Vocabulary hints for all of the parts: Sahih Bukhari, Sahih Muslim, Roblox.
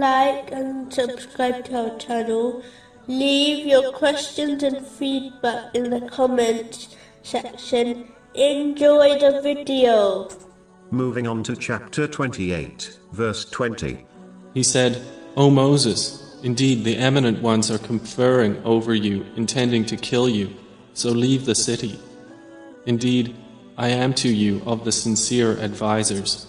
like and subscribe to our channel. Leave your questions and feedback in the comments section. Enjoy the video. Moving on to chapter 28, verse 20. He said, O Moses, indeed the eminent ones are conferring over you, intending to kill you, so leave the city. Indeed, I am to you of the sincere advisers.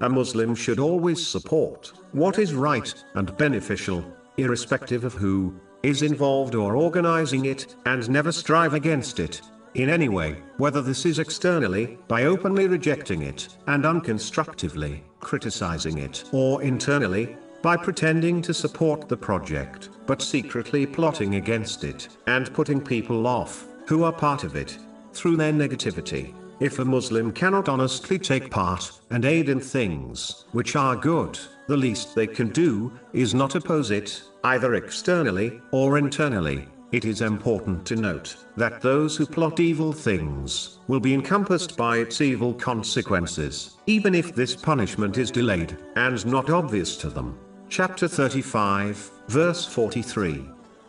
A Muslim should always support what is right and beneficial, irrespective of who is involved or organizing it, and never strive against it in any way, whether this is externally, by openly rejecting it, and unconstructively criticizing it, or internally, by pretending to support the project, but secretly plotting against it, and putting people off who are part of it through their negativity. If a Muslim cannot honestly take part and aid in things which are good, the least they can do is not oppose it, either externally or internally. It is important to note that those who plot evil things will be encompassed by its evil consequences, even if this punishment is delayed and not obvious to them. Chapter 35, verse 43.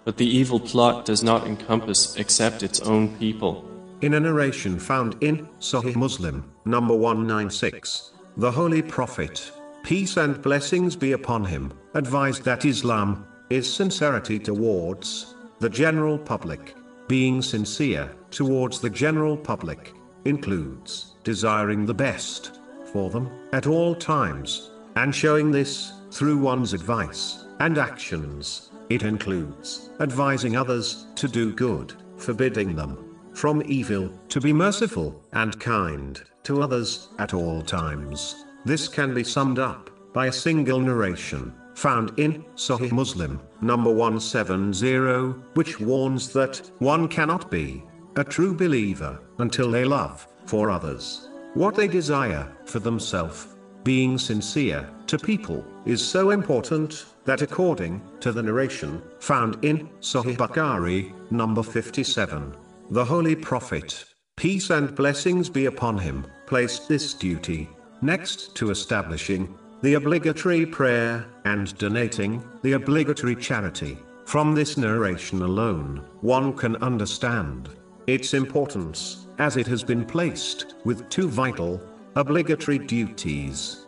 But the evil plot does not encompass except its own people. In a narration found in Sahih Muslim, number 196, the Holy Prophet, peace and blessings be upon him, advised that Islam is sincerity towards the general public. Being sincere towards the general public includes desiring the best for them at all times, and showing this through one's advice and actions. It includes advising others to do good, forbidding them from evil, to be merciful and kind to others at all times. This can be summed up by a single narration found in Sahih Muslim, number 170, which warns that one cannot be a true believer until they love for others what they desire for themselves. Being sincere to people is so important that, according to the narration found in Sahih Bukhari, number 57, the Holy Prophet, peace and blessings be upon him, placed this duty next to establishing the obligatory prayer and donating the obligatory charity. From this narration alone, one can understand its importance, as it has been placed with two vital, obligatory duties